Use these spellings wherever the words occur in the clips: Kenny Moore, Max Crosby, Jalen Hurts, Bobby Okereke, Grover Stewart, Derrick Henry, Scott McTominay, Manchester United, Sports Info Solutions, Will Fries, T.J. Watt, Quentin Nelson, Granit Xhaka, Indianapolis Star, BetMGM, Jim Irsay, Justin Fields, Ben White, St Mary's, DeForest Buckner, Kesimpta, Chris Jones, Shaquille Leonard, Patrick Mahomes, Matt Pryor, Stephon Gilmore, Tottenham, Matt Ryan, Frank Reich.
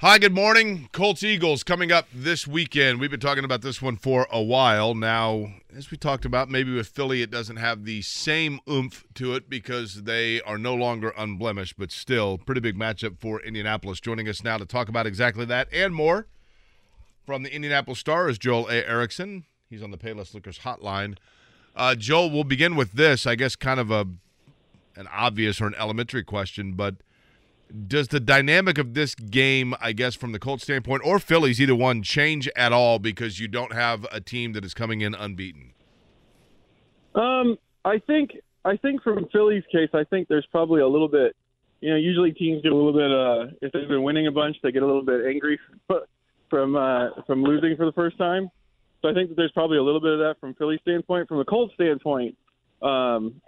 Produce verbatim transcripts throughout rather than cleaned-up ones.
Hi, good morning. Colts-Eagles coming up this weekend. We've been talking about this one for a while. Now, as we talked about, maybe with Philly it doesn't have the same oomph to it because they are no longer unblemished, but still pretty big matchup for Indianapolis. Joining us now to talk about exactly that and more from the Indianapolis Star is Joel A. Erickson. He's on the Payless Liquors hotline. Uh, Joel, we'll begin with this, I guess kind of a an obvious or an elementary question, but does the dynamic of this game, I guess, from the Colts standpoint, or Phillies, either one, change at all because you don't have a team that is coming in unbeaten? Um, I think I think from Philly's case, I think there's probably a little bit, you know, usually teams get a little bit, uh, if they've been winning a bunch, they get a little bit angry from uh, from losing for the first time. So I think that there's probably a little bit of that from Philly's standpoint. From the Colts standpoint, um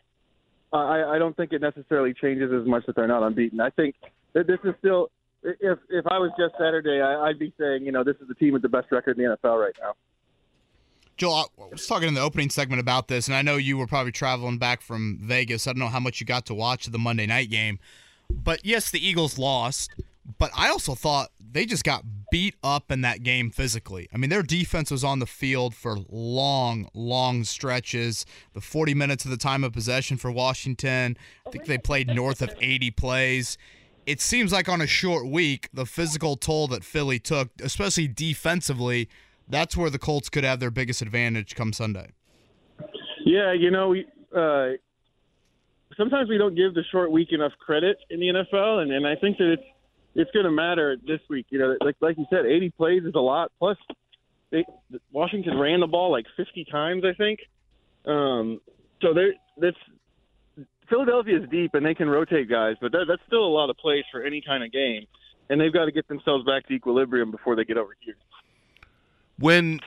I, I don't think it necessarily changes as much that they're not unbeaten. I think that this is still, if if I was Jeff Saturday, I, I'd be saying, you know, this is the team with the best record in the N F L right now. Joel, I was talking in the opening segment about this, and I know you were probably traveling back from Vegas. I don't know how much you got to watch the Monday night game. But, yes, the Eagles lost, but I also thought they just got beat up in that game physically. I mean, their defense was on the field for long, long stretches. The forty minutes of the time of possession for Washington, I think they played north of eighty plays. It seems like on a short week, the physical toll that Philly took, especially defensively, that's where the Colts could have their biggest advantage come Sunday. Yeah, you know, we, uh, sometimes we don't give the short week enough credit in the N F L, and, and I think that it's It's going to matter this week. You know, like like you said, eighty plays is a lot. Plus, they, Washington ran the ball like fifty times, I think. Um, so that's Philadelphia is deep, and they can rotate guys, but that, that's still a lot of plays for any kind of game. And they've got to get themselves back to equilibrium before they get over here. When,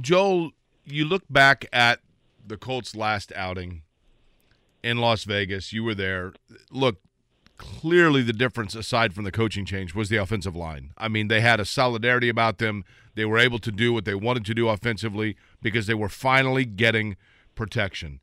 Joel, you look back at the Colts' last outing in Las Vegas, you were there. Look, clearly the difference, aside from the coaching change, was the offensive line. I mean, they had a solidarity about them. They were able to do what they wanted to do offensively because they were finally getting protection.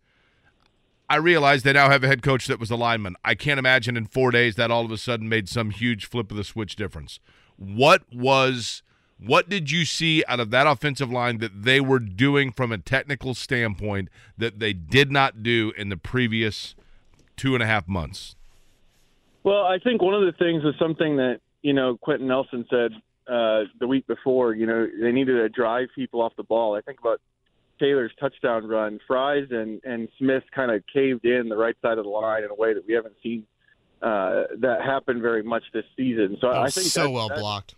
I realize they now have a head coach that was a lineman. I can't imagine in four days that all of a sudden made some huge flip of the switch difference. What was, what did you see out of that offensive line that they were doing from a technical standpoint that they did not do in the previous two and a half months? Well, I think one of the things was something that, you know, Quentin Nelson said uh, the week before, you know, they needed to drive people off the ball. I think about Taylor's touchdown run. Fries and, and Smith kind of caved in the right side of the line in a way that we haven't seen uh, that happen very much this season. So I think so that, well that, blocked.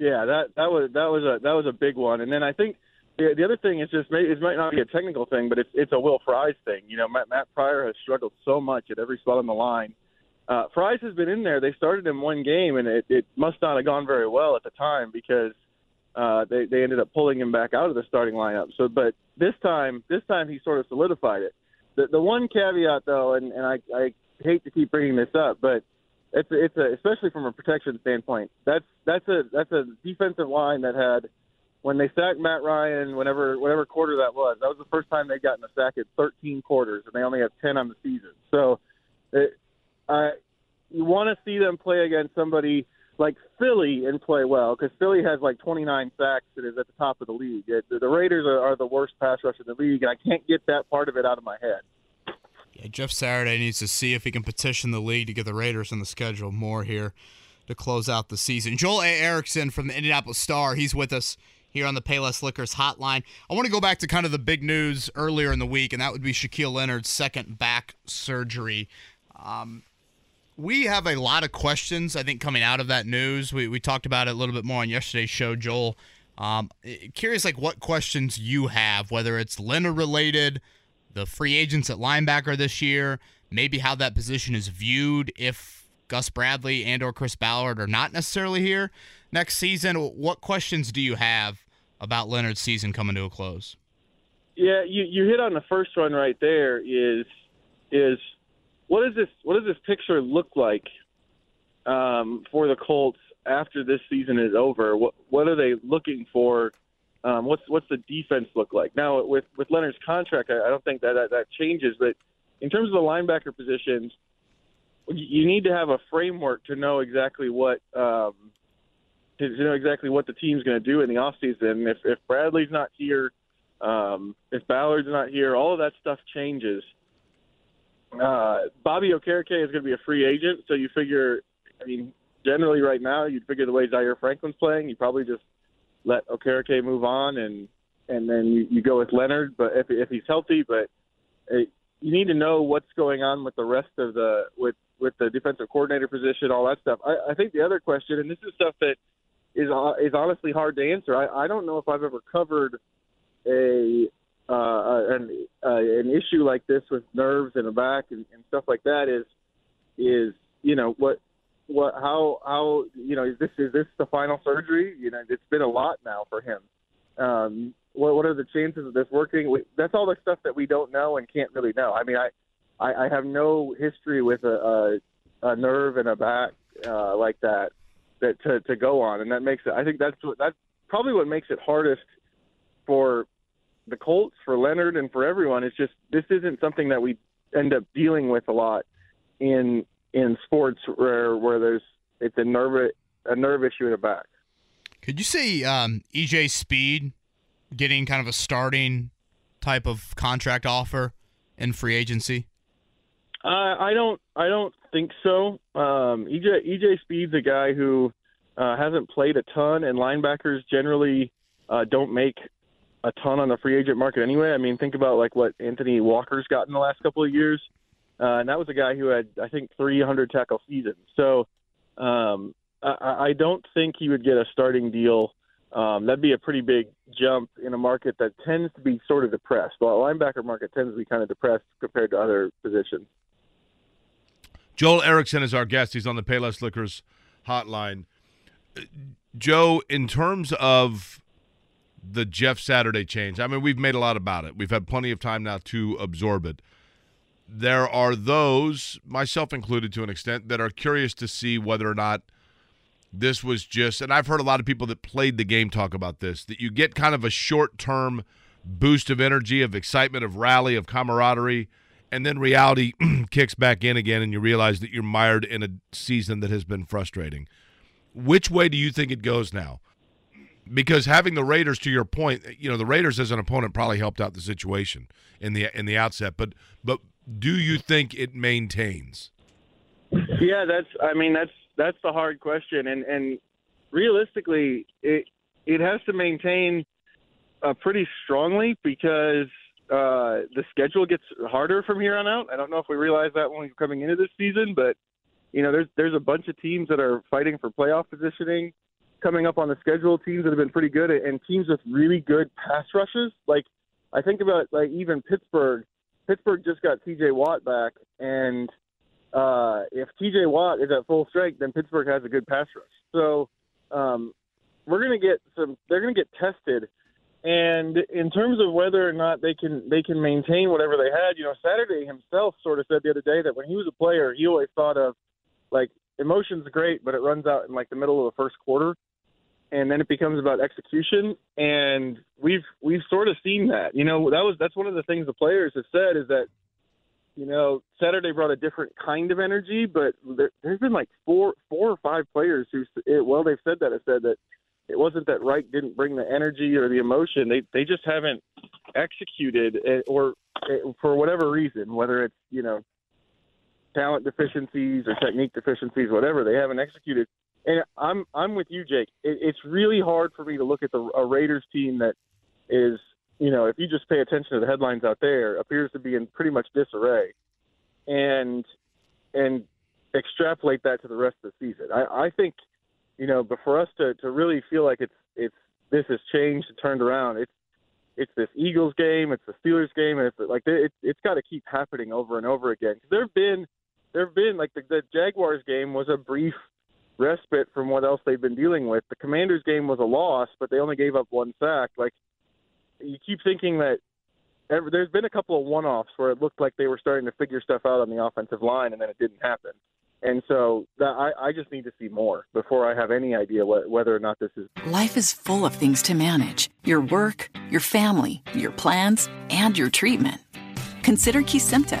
Yeah, that that was that was a that was a big one. And then I think the, the other thing is just maybe, it might not be a technical thing, but it's it's a Will Fries thing. You know, Matt, Matt Pryor has struggled so much at every spot on the line. Uh, Fries has been in there. They started him one game, and it, it must not have gone very well at the time because uh, they, they ended up pulling him back out of the starting lineup. So, but this time, this time he sort of solidified it. The, the one caveat, though, and, and I, I hate to keep bringing this up, but it's a, it's a, especially from a protection standpoint, that's that's a that's a defensive line that had when they sacked Matt Ryan, whenever whatever quarter that was, that was the first time they'd gotten a sack at thirteen quarters, and they only have ten on the season. So. It, Uh, you want to see them play against somebody like Philly and play well because Philly has like twenty-nine sacks and is at the top of the league. It, the Raiders are, are the worst pass rush in the league, and I can't get that part of it out of my head. Yeah, Jeff Saturday needs to see if he can petition the league to get the Raiders on the schedule more here to close out the season. Joel A. Erickson from the Indianapolis Star, he's with us here on the Payless Liquors hotline. I want to go back to kind of the big news earlier in the week, and that would be Shaquille Leonard's second back surgery. Um We have a lot of questions, I think, coming out of that news. We we talked about it a little bit more on yesterday's show, Joel. Um, curious, like, what questions you have, whether it's Leonard-related, the free agents at linebacker this year, maybe how that position is viewed if Gus Bradley and or Chris Ballard are not necessarily here next season. What questions do you have about Leonard's season coming to a close? Yeah, you, you hit on the first one right there is is what is this what does this picture look like um, for the Colts after this season is over? What what are they looking for? Um, what's what's the defense look like now with with Leonard's contract? I, I don't think that, that that changes, but in terms of the linebacker positions, you need to have a framework to know exactly what um, to know exactly what the team's going to do in the offseason. If if Bradley's not here, um, if Ballard's not here, all of that stuff changes. Uh, Bobby Okereke is going to be a free agent, so you figure, I mean, generally right now, you'd figure the way Zaire Franklin's playing, you probably just let Okereke move on, and and then you, you go with Leonard, but if if he's healthy, but it, you need to know what's going on with the rest of the with, with the defensive coordinator position, all that stuff. I, I think the other question, and this is stuff that is is honestly hard to answer. I, I don't know if I've ever covered a uh, an uh, an issue like this with nerves in the back and, and stuff like that. Is is you know what what how how you know is this is this the final surgery? You know, it's been a lot now for him. Um, What what are the chances of this working? We, that's all the stuff that we don't know and can't really know. I mean, I, I, I have no history with a, a, a nerve and a back uh, like that, that to, to go on, and that makes it. I think that's what, that's probably what makes it hardest for the Colts, for Leonard, and for everyone. It's just this isn't something that we end up dealing with a lot in in sports where where there's it's a nerve a nerve issue in the back. Could you see um, E J Speed getting kind of a starting type of contract offer in free agency? Uh, I don't. I don't think so. Um, E J E J Speed's a guy who uh, hasn't played a ton, and linebackers generally uh, don't make a ton on the free agent market anyway. I mean, think about like what Anthony Walker's got in the last couple of years, uh, and that was a guy who had I think three hundred tackle seasons. So um, I, I don't think he would get a starting deal. Um, that'd be a pretty big jump in a market that tends to be sort of depressed. The linebacker market tends to be kind of depressed compared to other positions. Joel Erickson is our guest. He's on the Payless Liquors hotline. Joe, in terms of the Jeff Saturday change, I mean, we've made a lot about it. We've had plenty of time now to absorb it. There are those, myself included to an extent, that are curious to see whether or not this was just, and I've heard a lot of people that played the game talk about this, that you get kind of a short-term boost of energy, of excitement, of rally, of camaraderie, and then reality kicks back in again and you realize that you're mired in a season that has been frustrating. Which way do you think it goes now? Because having the Raiders, to your point, you know, the Raiders as an opponent probably helped out the situation in the in the outset, but but do you think it maintains? Yeah, that's, I mean, that's, That's the hard question, and, and realistically, it it has to maintain uh, pretty strongly because uh, the schedule gets harder from here on out. I don't know if we realized that when we were coming into this season, but you know, there's there's a bunch of teams that are fighting for playoff positioning coming up on the schedule. Teams that have been pretty good, and teams with really good pass rushes. Like I think about like even Pittsburgh. Pittsburgh just got T J Watt back, and Uh, if T J Watt is at full strength, then Pittsburgh has a good pass rush. So um, we're going to get some. They're going to get tested. And in terms of whether or not they can they can maintain whatever they had, you know, Saturday himself sort of said the other day that when he was a player, he always thought of like emotion's great, but it runs out in like the middle of the first quarter, and then it becomes about execution. And we've we've sort of seen that. You know, that was that's one of the things the players have said is that, you know, Saturday brought a different kind of energy, but there, there's been like four, four or five players who, it, well, they've said that. It said that it wasn't that Reich didn't bring the energy or the emotion. They, they just haven't executed, it, or it, for whatever reason, whether it's you know, talent deficiencies or technique deficiencies, whatever, they haven't executed. And I'm, I'm with you, Jake. It, it's really hard for me to look at the a Raiders team that is, you know, if you just pay attention to the headlines out there, appears to be in pretty much disarray, and and extrapolate that to the rest of the season. I, I think, you know, but for us to, to really feel like it's it's this has changed and turned around, it's it's this Eagles game, it's the Steelers game, and it's like it, it's got to keep happening over and over again. There have been there have been, like, the, the Jaguars game was a brief respite from what else they've been dealing with. The Commanders game was a loss, but they only gave up one sack. Like, you keep thinking that every, there's been a couple of one-offs where it looked like they were starting to figure stuff out on the offensive line, and then it didn't happen. And so that, I, I just need to see more before I have any idea what, whether or not this is. Life is full of things to manage. Your work, your family, your plans, and your treatment. Consider Kesimpta,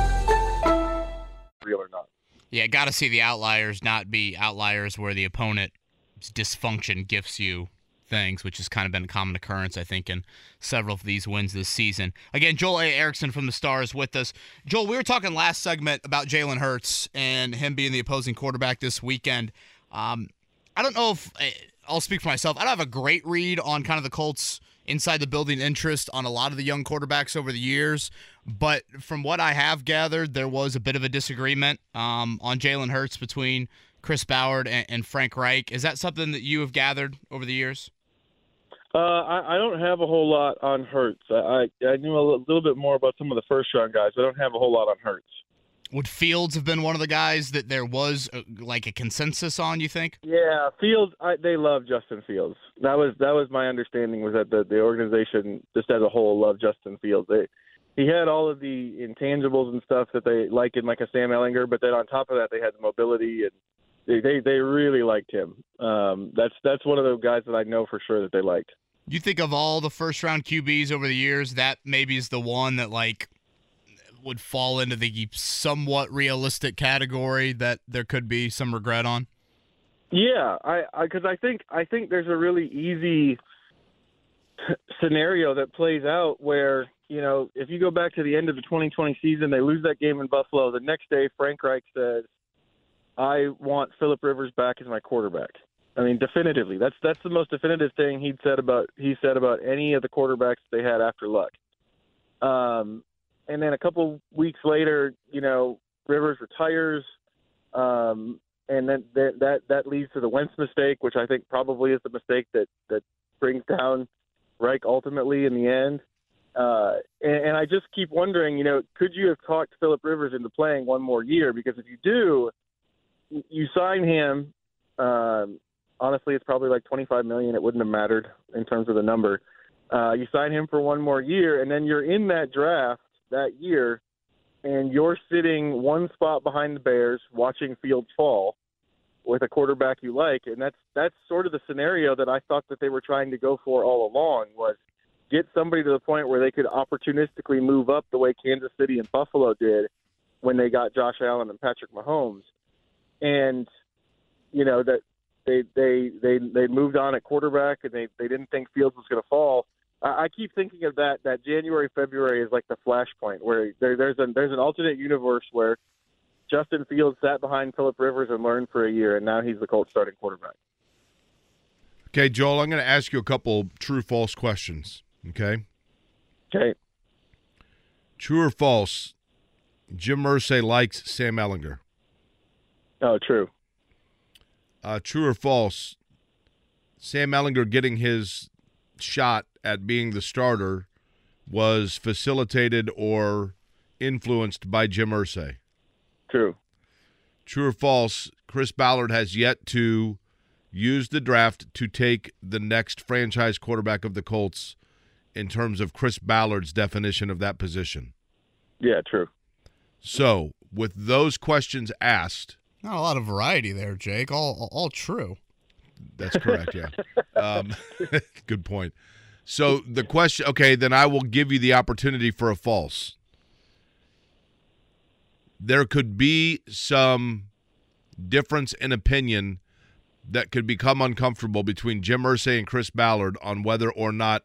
Real or not. Yeah, got to see the outliers, not be outliers where the opponent's dysfunction gifts you things, which has kind of been a common occurrence, I think, in several of these wins this season. Again, Joel A. Erickson from the Stars with us. Joel, we were talking last segment about Jalen Hurts and him being the opposing quarterback this weekend. Um, I don't know if – I'll speak for myself. I don't have a great read on kind of the Colts' inside the building interest on a lot of the young quarterbacks over the years. But from what I have gathered, there was a bit of a disagreement um, on Jalen Hurts between Chris Ballard and, and Frank Reich. Is that something that you have gathered over the years? Uh, I, I don't have a whole lot on Hurts. I, I knew a little bit more about some of the first-round guys. I don't have a whole lot on Hurts. Would Fields have been one of the guys that there was a, like a consensus on, you think? Yeah, Fields, I, they love Justin Fields. That was that was my understanding, was that the, the organization just as a whole loved Justin Fields. They, he had all of the intangibles and stuff that they like in like a Sam Ehlinger, but then on top of that they had the mobility, and they, they, they really liked him. Um, that's, that's one of the guys that I know for sure that they liked. You think of all the first-round Q Bs over the years, that maybe is the one that like – would fall into the somewhat realistic category that there could be some regret on? Yeah, I, I, 'cause I think I think there's a really easy scenario that plays out where, you know, if you go back to the end of the twenty twenty season, they lose that game in Buffalo. The next day, Frank Reich says, I want Phillip Rivers back as my quarterback. I mean, definitively. That's that's the most definitive thing he'd said about he said about any of the quarterbacks they had after Luck. Um And then a couple weeks later, you know, Rivers retires, um, and then that, that that leads to the Wentz mistake, which I think probably is the mistake that, that brings down Reich ultimately in the end. Uh, and, and I just keep wondering, you know, could you have talked Phillip Rivers into playing one more year? Because if you do, you sign him. Um, honestly, it's probably like twenty-five million dollars. It wouldn't have mattered in terms of the number. Uh, you sign him for one more year, and then you're in that draft that year, and you're sitting one spot behind the Bears watching Fields fall with a quarterback you like, and that's that's sort of the scenario that I thought that they were trying to go for all along, was get somebody to the point where they could opportunistically move up the way Kansas City and Buffalo did when they got Josh Allen and Patrick Mahomes. And, you know, that they they they, they moved on at quarterback, and they, they didn't think Fields was going to fall. I keep thinking of that, that January, February is like the flashpoint where there, there's a, there's an alternate universe where Justin Fields sat behind Phillip Rivers and learned for a year, and now he's the Colts starting quarterback. Okay, Joel, I'm going to ask you a couple true-false questions, okay? Okay. True or false, Jim Irsay likes Sam Ehlinger? Oh, true. Uh, true or false, Sam Ehlinger getting his shot at being the starter was facilitated or influenced by Jim Irsay? True. True or false, Chris Ballard has yet to use the draft to take the next franchise quarterback of the Colts in terms of Chris Ballard's definition of that position? Yeah, true. So, with those questions asked... Not a lot of variety there, Jake. All, all true. That's correct, yeah. Um, good point. So the question, okay, then I will give you the opportunity for a false. There could be some difference in opinion that could become uncomfortable between Jim Irsay and Chris Ballard on whether or not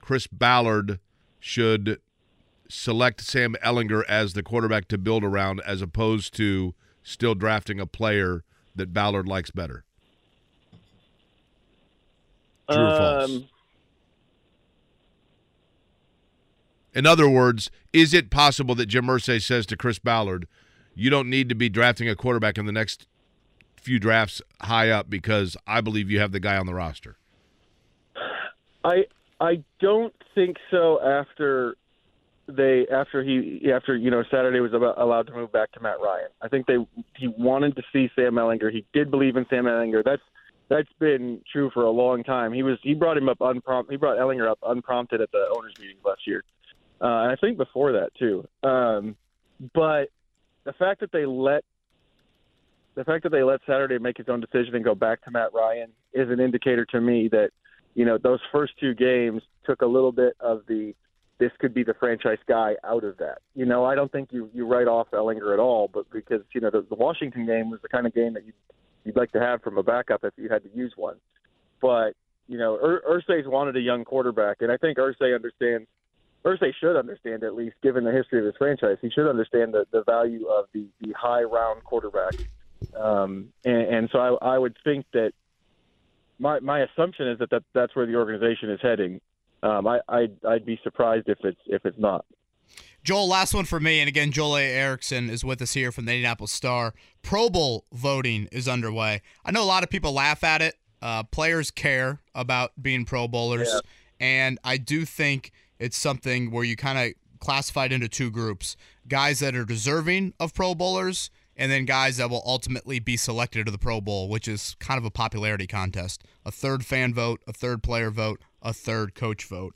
Chris Ballard should select Sam Ehlinger as the quarterback to build around as opposed to still drafting a player that Ballard likes better? True um, or false? In other words, is it possible that Jim Irsay says to Chris Ballard, you don't need to be drafting a quarterback in the next few drafts high up because I believe you have the guy on the roster? I I don't think so after they after he after you know Saturday was about allowed to move back to Matt Ryan. I think they he wanted to see Sam Ehlinger. He did believe in Sam Ehlinger. That's that's been true for a long time. He was he brought him up unprompted. He brought Ehlinger up unprompted at the owners' meetings last year. Uh, and I think before that too. Um, but the fact that they let the fact that they let Saturday make his own decision and go back to Matt Ryan is an indicator to me that, you know, those first two games took a little bit of the this could be the franchise guy out of that. You know, I don't think you, you write off Ehlinger at all, but because, you know, the, the Washington game was the kind of game that you'd, you'd like to have from a backup if you had to use one. But, you know, Ir- Irsay's wanted a young quarterback, and I think Irsay understands Irsay should understand, at least given the history of his franchise, he should understand the, the value of the, the high-round quarterback. Um, and, and so I, I would think that my my assumption is that, that that's where the organization is heading. Um, I, I'd, I'd be surprised if it's if it's not. Joel, last one for me. And again, Joel A. Erickson is with us here from the Indianapolis Star. Pro Bowl voting is underway. I know a lot of people laugh at it. Uh, players care about being Pro Bowlers. Yeah. And I do think it's something where you kind of classified into two groups. Guys that are deserving of Pro Bowlers and then guys that will ultimately be selected to the Pro Bowl, which is kind of a popularity contest. A third fan vote, a third player vote, a third coach vote.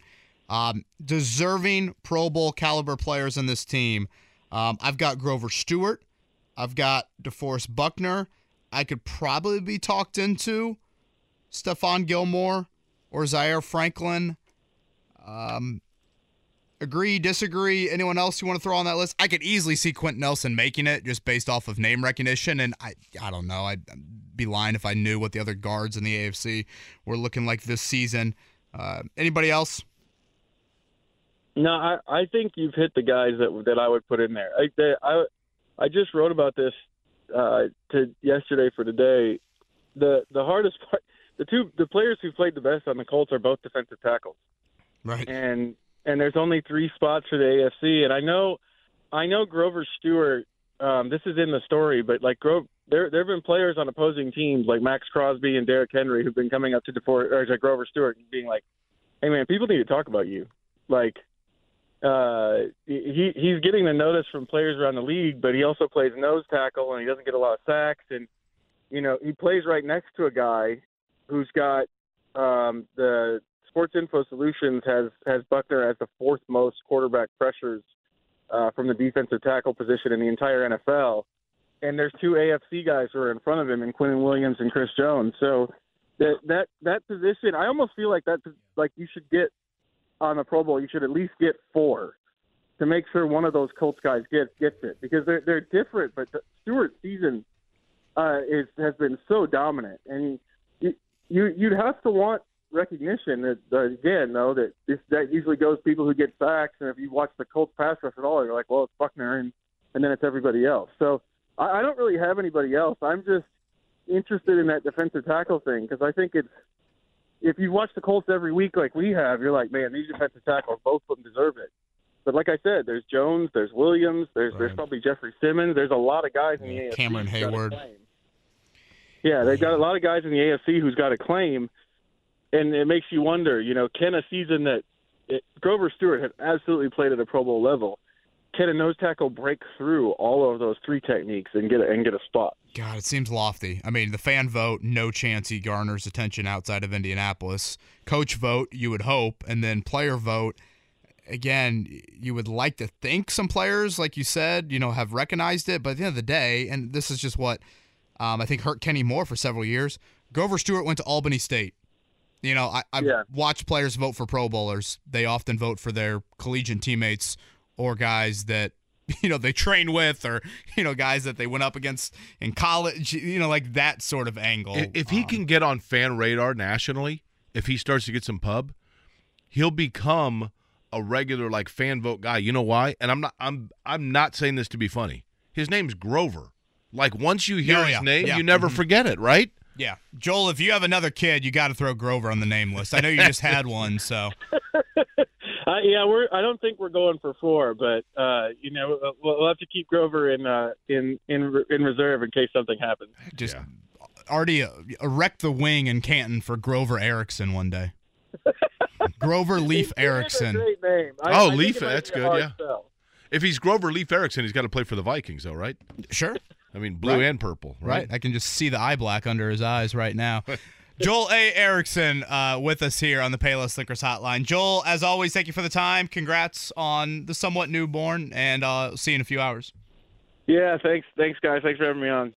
Um, deserving Pro Bowl caliber players in this team. Um, I've got Grover Stewart. I've got DeForest Buckner. I could probably be talked into Stephon Gilmore or Zaire Franklin. Um, Agree, disagree, anyone else you want to throw on that list? I could easily see Quentin Nelson making it just based off of name recognition, and I I don't know. I'd be lying if I knew what the other guards in the A F C were looking like this season. Uh, anybody else? No, I, I think you've hit the guys that that I would put in there. I they, I, I just wrote about this uh, to yesterday for today. The the hardest part, the two the players who played the best on the Colts are both defensive tackles. Right. And And there's only three spots for the A F C. And I know, I know Grover Stewart. Um, this is in the story, but like Gro- there, there have been players on opposing teams like Max Crosby and Derrick Henry who've been coming up to DeForest or to Grover Stewart and being like, "Hey man, people need to talk about you." Like, uh, he he's getting the notice from players around the league, but he also plays nose tackle and he doesn't get a lot of sacks. And you know, he plays right next to a guy who's got um, the. Sports Info Solutions has, has Buckner as the fourth most quarterback pressures uh, from the defensive tackle position in the entire N F L. And there's two A F C guys who are in front of him, and Quinton Williams and Chris Jones. So that that that position, I almost feel like that like you should get on the Pro Bowl. You should at least get four to make sure one of those Colts guys gets gets it because they're they're different. But Stewart's season uh, is has been so dominant, and you, you you'd have to want recognition that uh, again though that this that usually goes people who get sacks, and if you watch the Colts pass rush at all, you're like, well, it's Buckner and and then it's everybody else. So I, I don't really have anybody else. I'm just interested in that defensive tackle thing because I think it's if you watch the Colts every week like we have, you're like, man, these defensive tackles, both of them deserve it. But like I said, there's Jones, there's Williams, there's right. there's probably Jeffrey Simmons. There's a lot of guys in the A F C. Cameron Hayward. Yeah, they've got a lot of guys in the A F C who's got a claim. And it makes you wonder, you know, can a season that it, Grover Stewart has absolutely played at a Pro Bowl level, can a nose tackle break through all of those three techniques and get a, and get a spot? God, it seems lofty. I mean, the fan vote, no chance he garners attention outside of Indianapolis. Coach vote, you would hope, and then player vote. Again, you would like to think some players, like you said, you know, have recognized it. But at the end of the day, and this is just what um, I think hurt Kenny Moore for several years, Grover Stewart went to Albany State. You know, I, I've yeah. watched players vote for Pro Bowlers. They often vote for their collegiate teammates or guys that you know, they train with, or, you know, guys that they went up against in college, you know, like that sort of angle. If he um, can get on fan radar nationally, if he starts to get some pub, he'll become a regular, like, fan vote guy. You know why? And I'm not I'm I'm not saying this to be funny. His name's Grover. Like, once you hear yeah, his yeah, name, yeah. you never mm-hmm. forget it, right? Yeah. Joel, if you have another kid, you got to throw Grover on the name list. I know you just had one, so. Uh, yeah, we're. I don't think we're going for four, but uh, you know, we'll, we'll have to keep Grover in uh, in in in reserve in case something happens. Just yeah. already uh, erect the wing in Canton for Grover Erickson one day. Grover Leaf Erickson. Great name. I, oh, I Leaf, that's good. Yeah. Sell. If he's Grover Leaf Erickson, he's got to play for the Vikings, though, right? Sure. I mean, blue right. and purple, right? right? I can just see the eye black under his eyes right now. Joel A. Erickson uh, with us here on the Payless Liquors Hotline. Joel, as always, thank you for the time. Congrats on the somewhat newborn, and uh, see you in a few hours. Yeah, thanks, thanks, guys. Thanks for having me on.